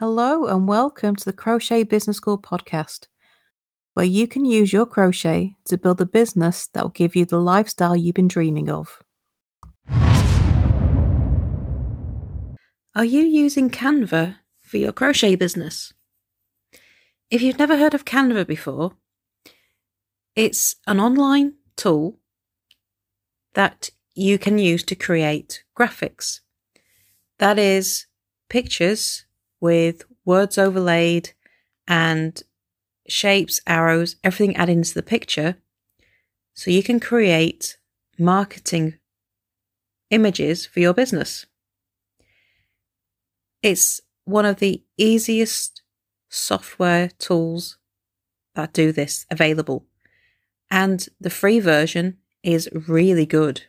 Hello and welcome to the Crochet Business School podcast, where you can use your crochet to build a business that will give you the lifestyle you've been dreaming of. Are you using Canva for your crochet business? If you've never heard of Canva before, it's an online tool that you can use to create graphics. That is, pictures with words overlaid and shapes, arrows, everything added into the picture. So you can create marketing images for your business. It's one of the easiest software tools that do this available. And the free version is really good.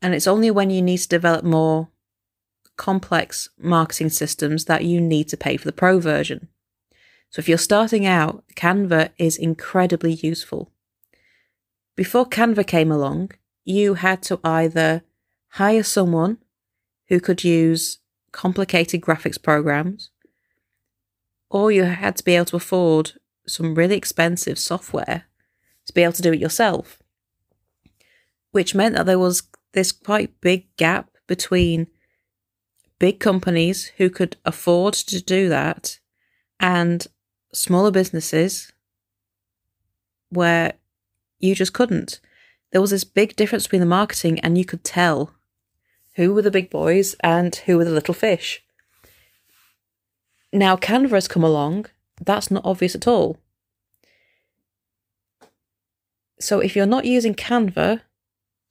And it's only when you need to develop more complex marketing systems that you need to pay for the pro version. So if you're starting out, Canva is incredibly useful. Before Canva came along, you had to either hire someone who could use complicated graphics programs, or you had to be able to afford some really expensive software to be able to do it yourself, which meant that there was this quite big gap between big companies who could afford to do that and smaller businesses where you just couldn't. There was this big difference between the marketing, and you could tell who were the big boys and who were the little fish. Now Canva has come along, that's not obvious at all. So if you're not using Canva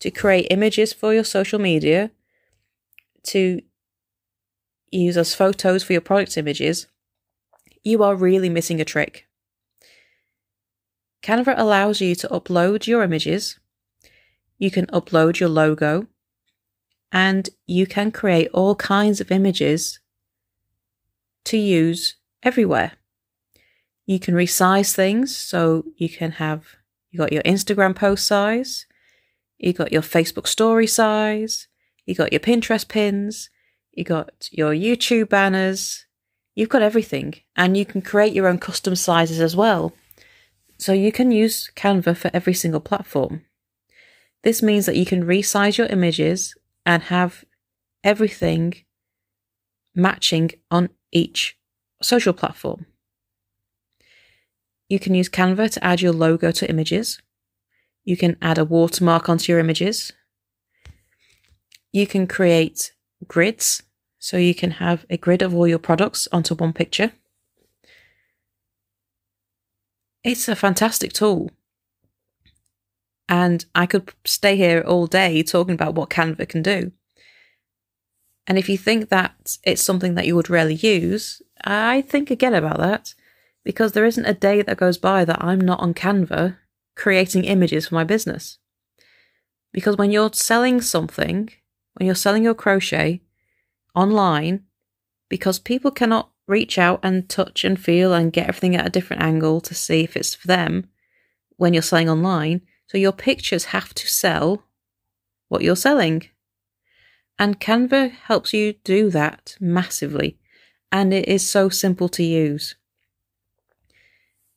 to create images for your social media, to use as photos for your product images, you are really missing a trick. Canva allows you to upload your images, you can upload your logo, and you can create all kinds of images to use everywhere. You can resize things, so you got your Instagram post size, you got your Facebook story size, you got your Pinterest pins, you got your YouTube banners, you've got everything, and you can create your own custom sizes as well. So you can use Canva for every single platform. This means that you can resize your images and have everything matching on each social platform. You can use Canva to add your logo to images. You can add a watermark onto your images. You can create grids, so you can have a grid of all your products onto one picture. It's a fantastic tool, and I could stay here all day talking about what Canva can do. And if you think that it's something that you would rarely use, I think again about that, because there isn't a day that goes by that I'm not on Canva creating images for my business. Because when you're selling something, when you're selling your crochet online, because people cannot reach out and touch and feel and get everything at a different angle to see if it's for them when you're selling online, so your pictures have to sell what you're selling. And Canva helps you do that massively, and it is so simple to use.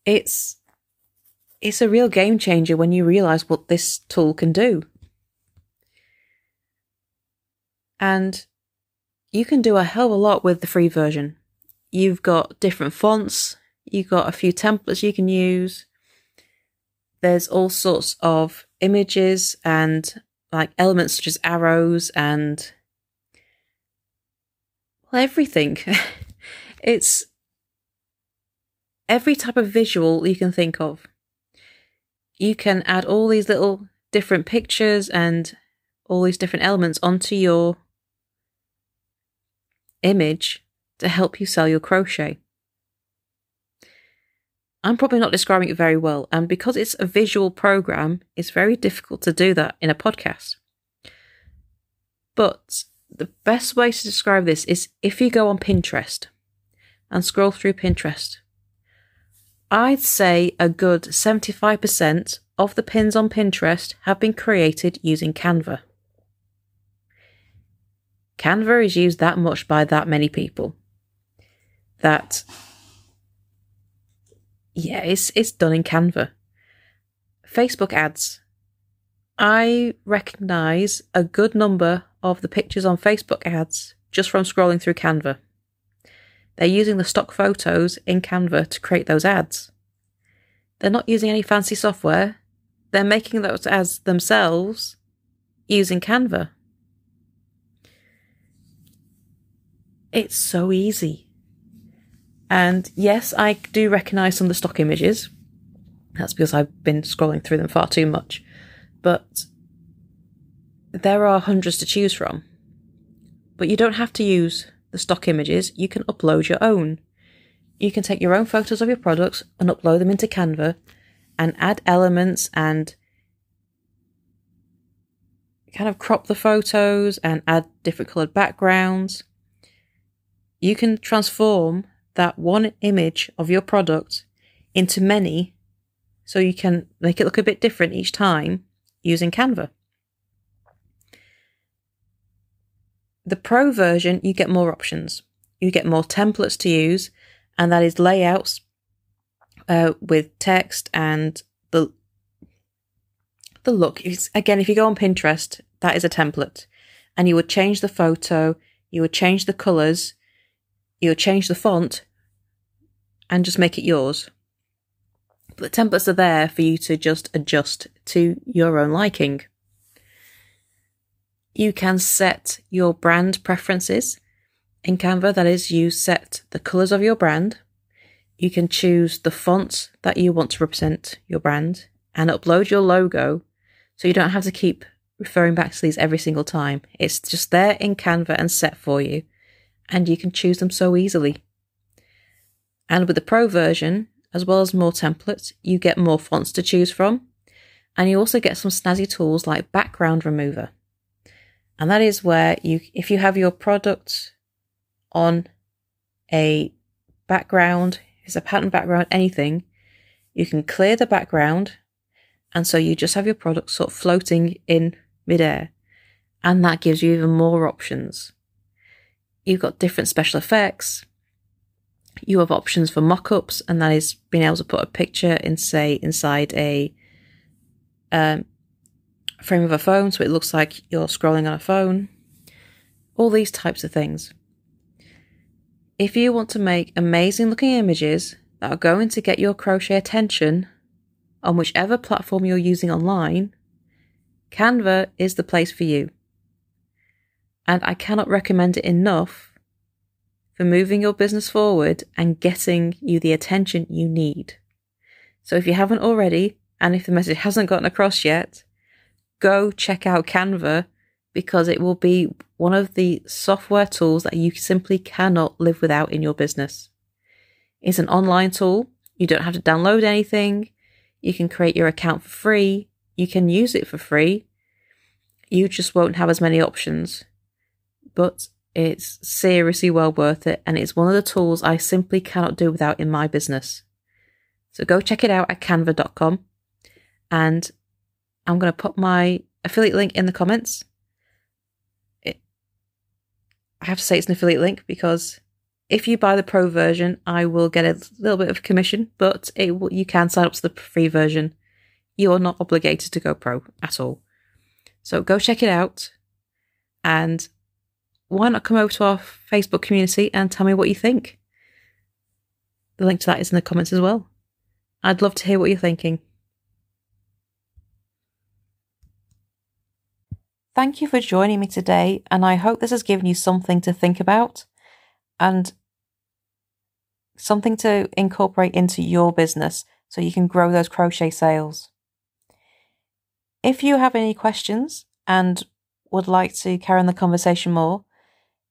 It's a real game changer when you realise what this tool can do. And you can do a hell of a lot with the free version. You've got different fonts, you've got a few templates you can use. There's all sorts of images and like elements such as arrows and everything. It's every type of visual you can think of. You can add all these little different pictures and all these different elements onto your image to help you sell your crochet. I'm probably not describing it very well, and because it's a visual program, it's very difficult to do that in a podcast. But the best way to describe this is if you go on Pinterest and scroll through Pinterest, I'd say a good 75% of the pins on Pinterest have been created using Canva. Canva is used that much by that many people. that, yeah, it's done in Canva. Facebook ads. I recognise a good number of the pictures on Facebook ads just from scrolling through Canva. They're using the stock photos in Canva to create those ads. They're not using any fancy software. They're making those ads themselves using Canva. It's so easy. And yes, I do recognise some of the stock images. That's because I've been scrolling through them far too much. But there are hundreds to choose from. But you don't have to use the stock images. You can upload your own. You can take your own photos of your products and upload them into Canva and add elements and kind of crop the photos and add different coloured backgrounds. You can transform that one image of your product into many, so you can make it look a bit different each time using Canva. The pro version, you get more options. You get more templates to use, and that is layouts with text and the look. It's, again, if you go on Pinterest, that is a template. And you would change the photo, you would change the colours, you would change the font, and just make it yours. But the templates are there for you to just adjust to your own liking. You can set your brand preferences in Canva. That is, you set the colours of your brand. You can choose the fonts that you want to represent your brand and upload your logo, so you don't have to keep referring back to these every single time. It's just there in Canva and set for you, and you can choose them so easily. And with the pro version, as well as more templates, you get more fonts to choose from, and you also get some snazzy tools like background remover. And that is where you, if you have your product on a background, if it's a pattern background, anything, you can clear the background, and so you just have your product sort of floating in midair, and that gives you even more options. You've got different special effects. You have options for mock-ups, and that is being able to put a picture in, say, inside a frame of a phone, so it looks like you're scrolling on a phone. All these types of things. If you want to make amazing looking images that are going to get your crochet attention on whichever platform you're using online, Canva is the place for you. And I cannot recommend it enough for moving your business forward and getting you the attention you need. So if you haven't already, and if the message hasn't gotten across yet, go check out Canva, because it will be one of the software tools that you simply cannot live without in your business. It's an online tool. You don't have to download anything. You can create your account for free. You can use it for free. You just won't have as many options. But it's seriously well worth it, and it's one of the tools I simply cannot do without in my business. So go check it out at canva.com, and I'm going to put my affiliate link in the comments. I have to say it's an affiliate link, because if you buy the pro version, I will get a little bit of commission, but you can sign up to the free version. You are not obligated to go pro at all. So go check it out, and why not come over to our Facebook community and tell me what you think? The link to that is in the comments as well. I'd love to hear what you're thinking. Thank you for joining me today, and I hope this has given you something to think about and something to incorporate into your business so you can grow those crochet sales. If you have any questions and would like to carry on the conversation more,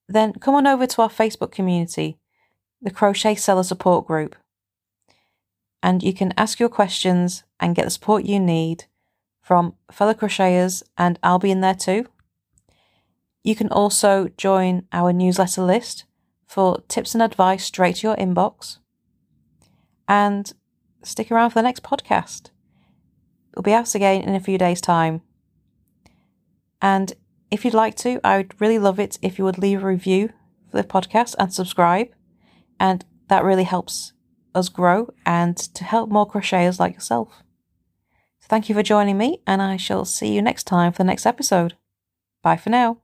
then come on over to our Facebook community, the Crochet Seller Support Group, and you can ask your questions and get the support you need from fellow crocheters, and I'll be in there too. You can also join our newsletter list for tips and advice straight to your inbox, and stick around for the next podcast. It'll be out again in a few days' time. And if you'd like to, I would really love it if you would leave a review for the podcast and subscribe, and That really helps us grow and to help more crocheters like yourself. So thank you for joining me, and I shall see you next time for the next episode. Bye for now.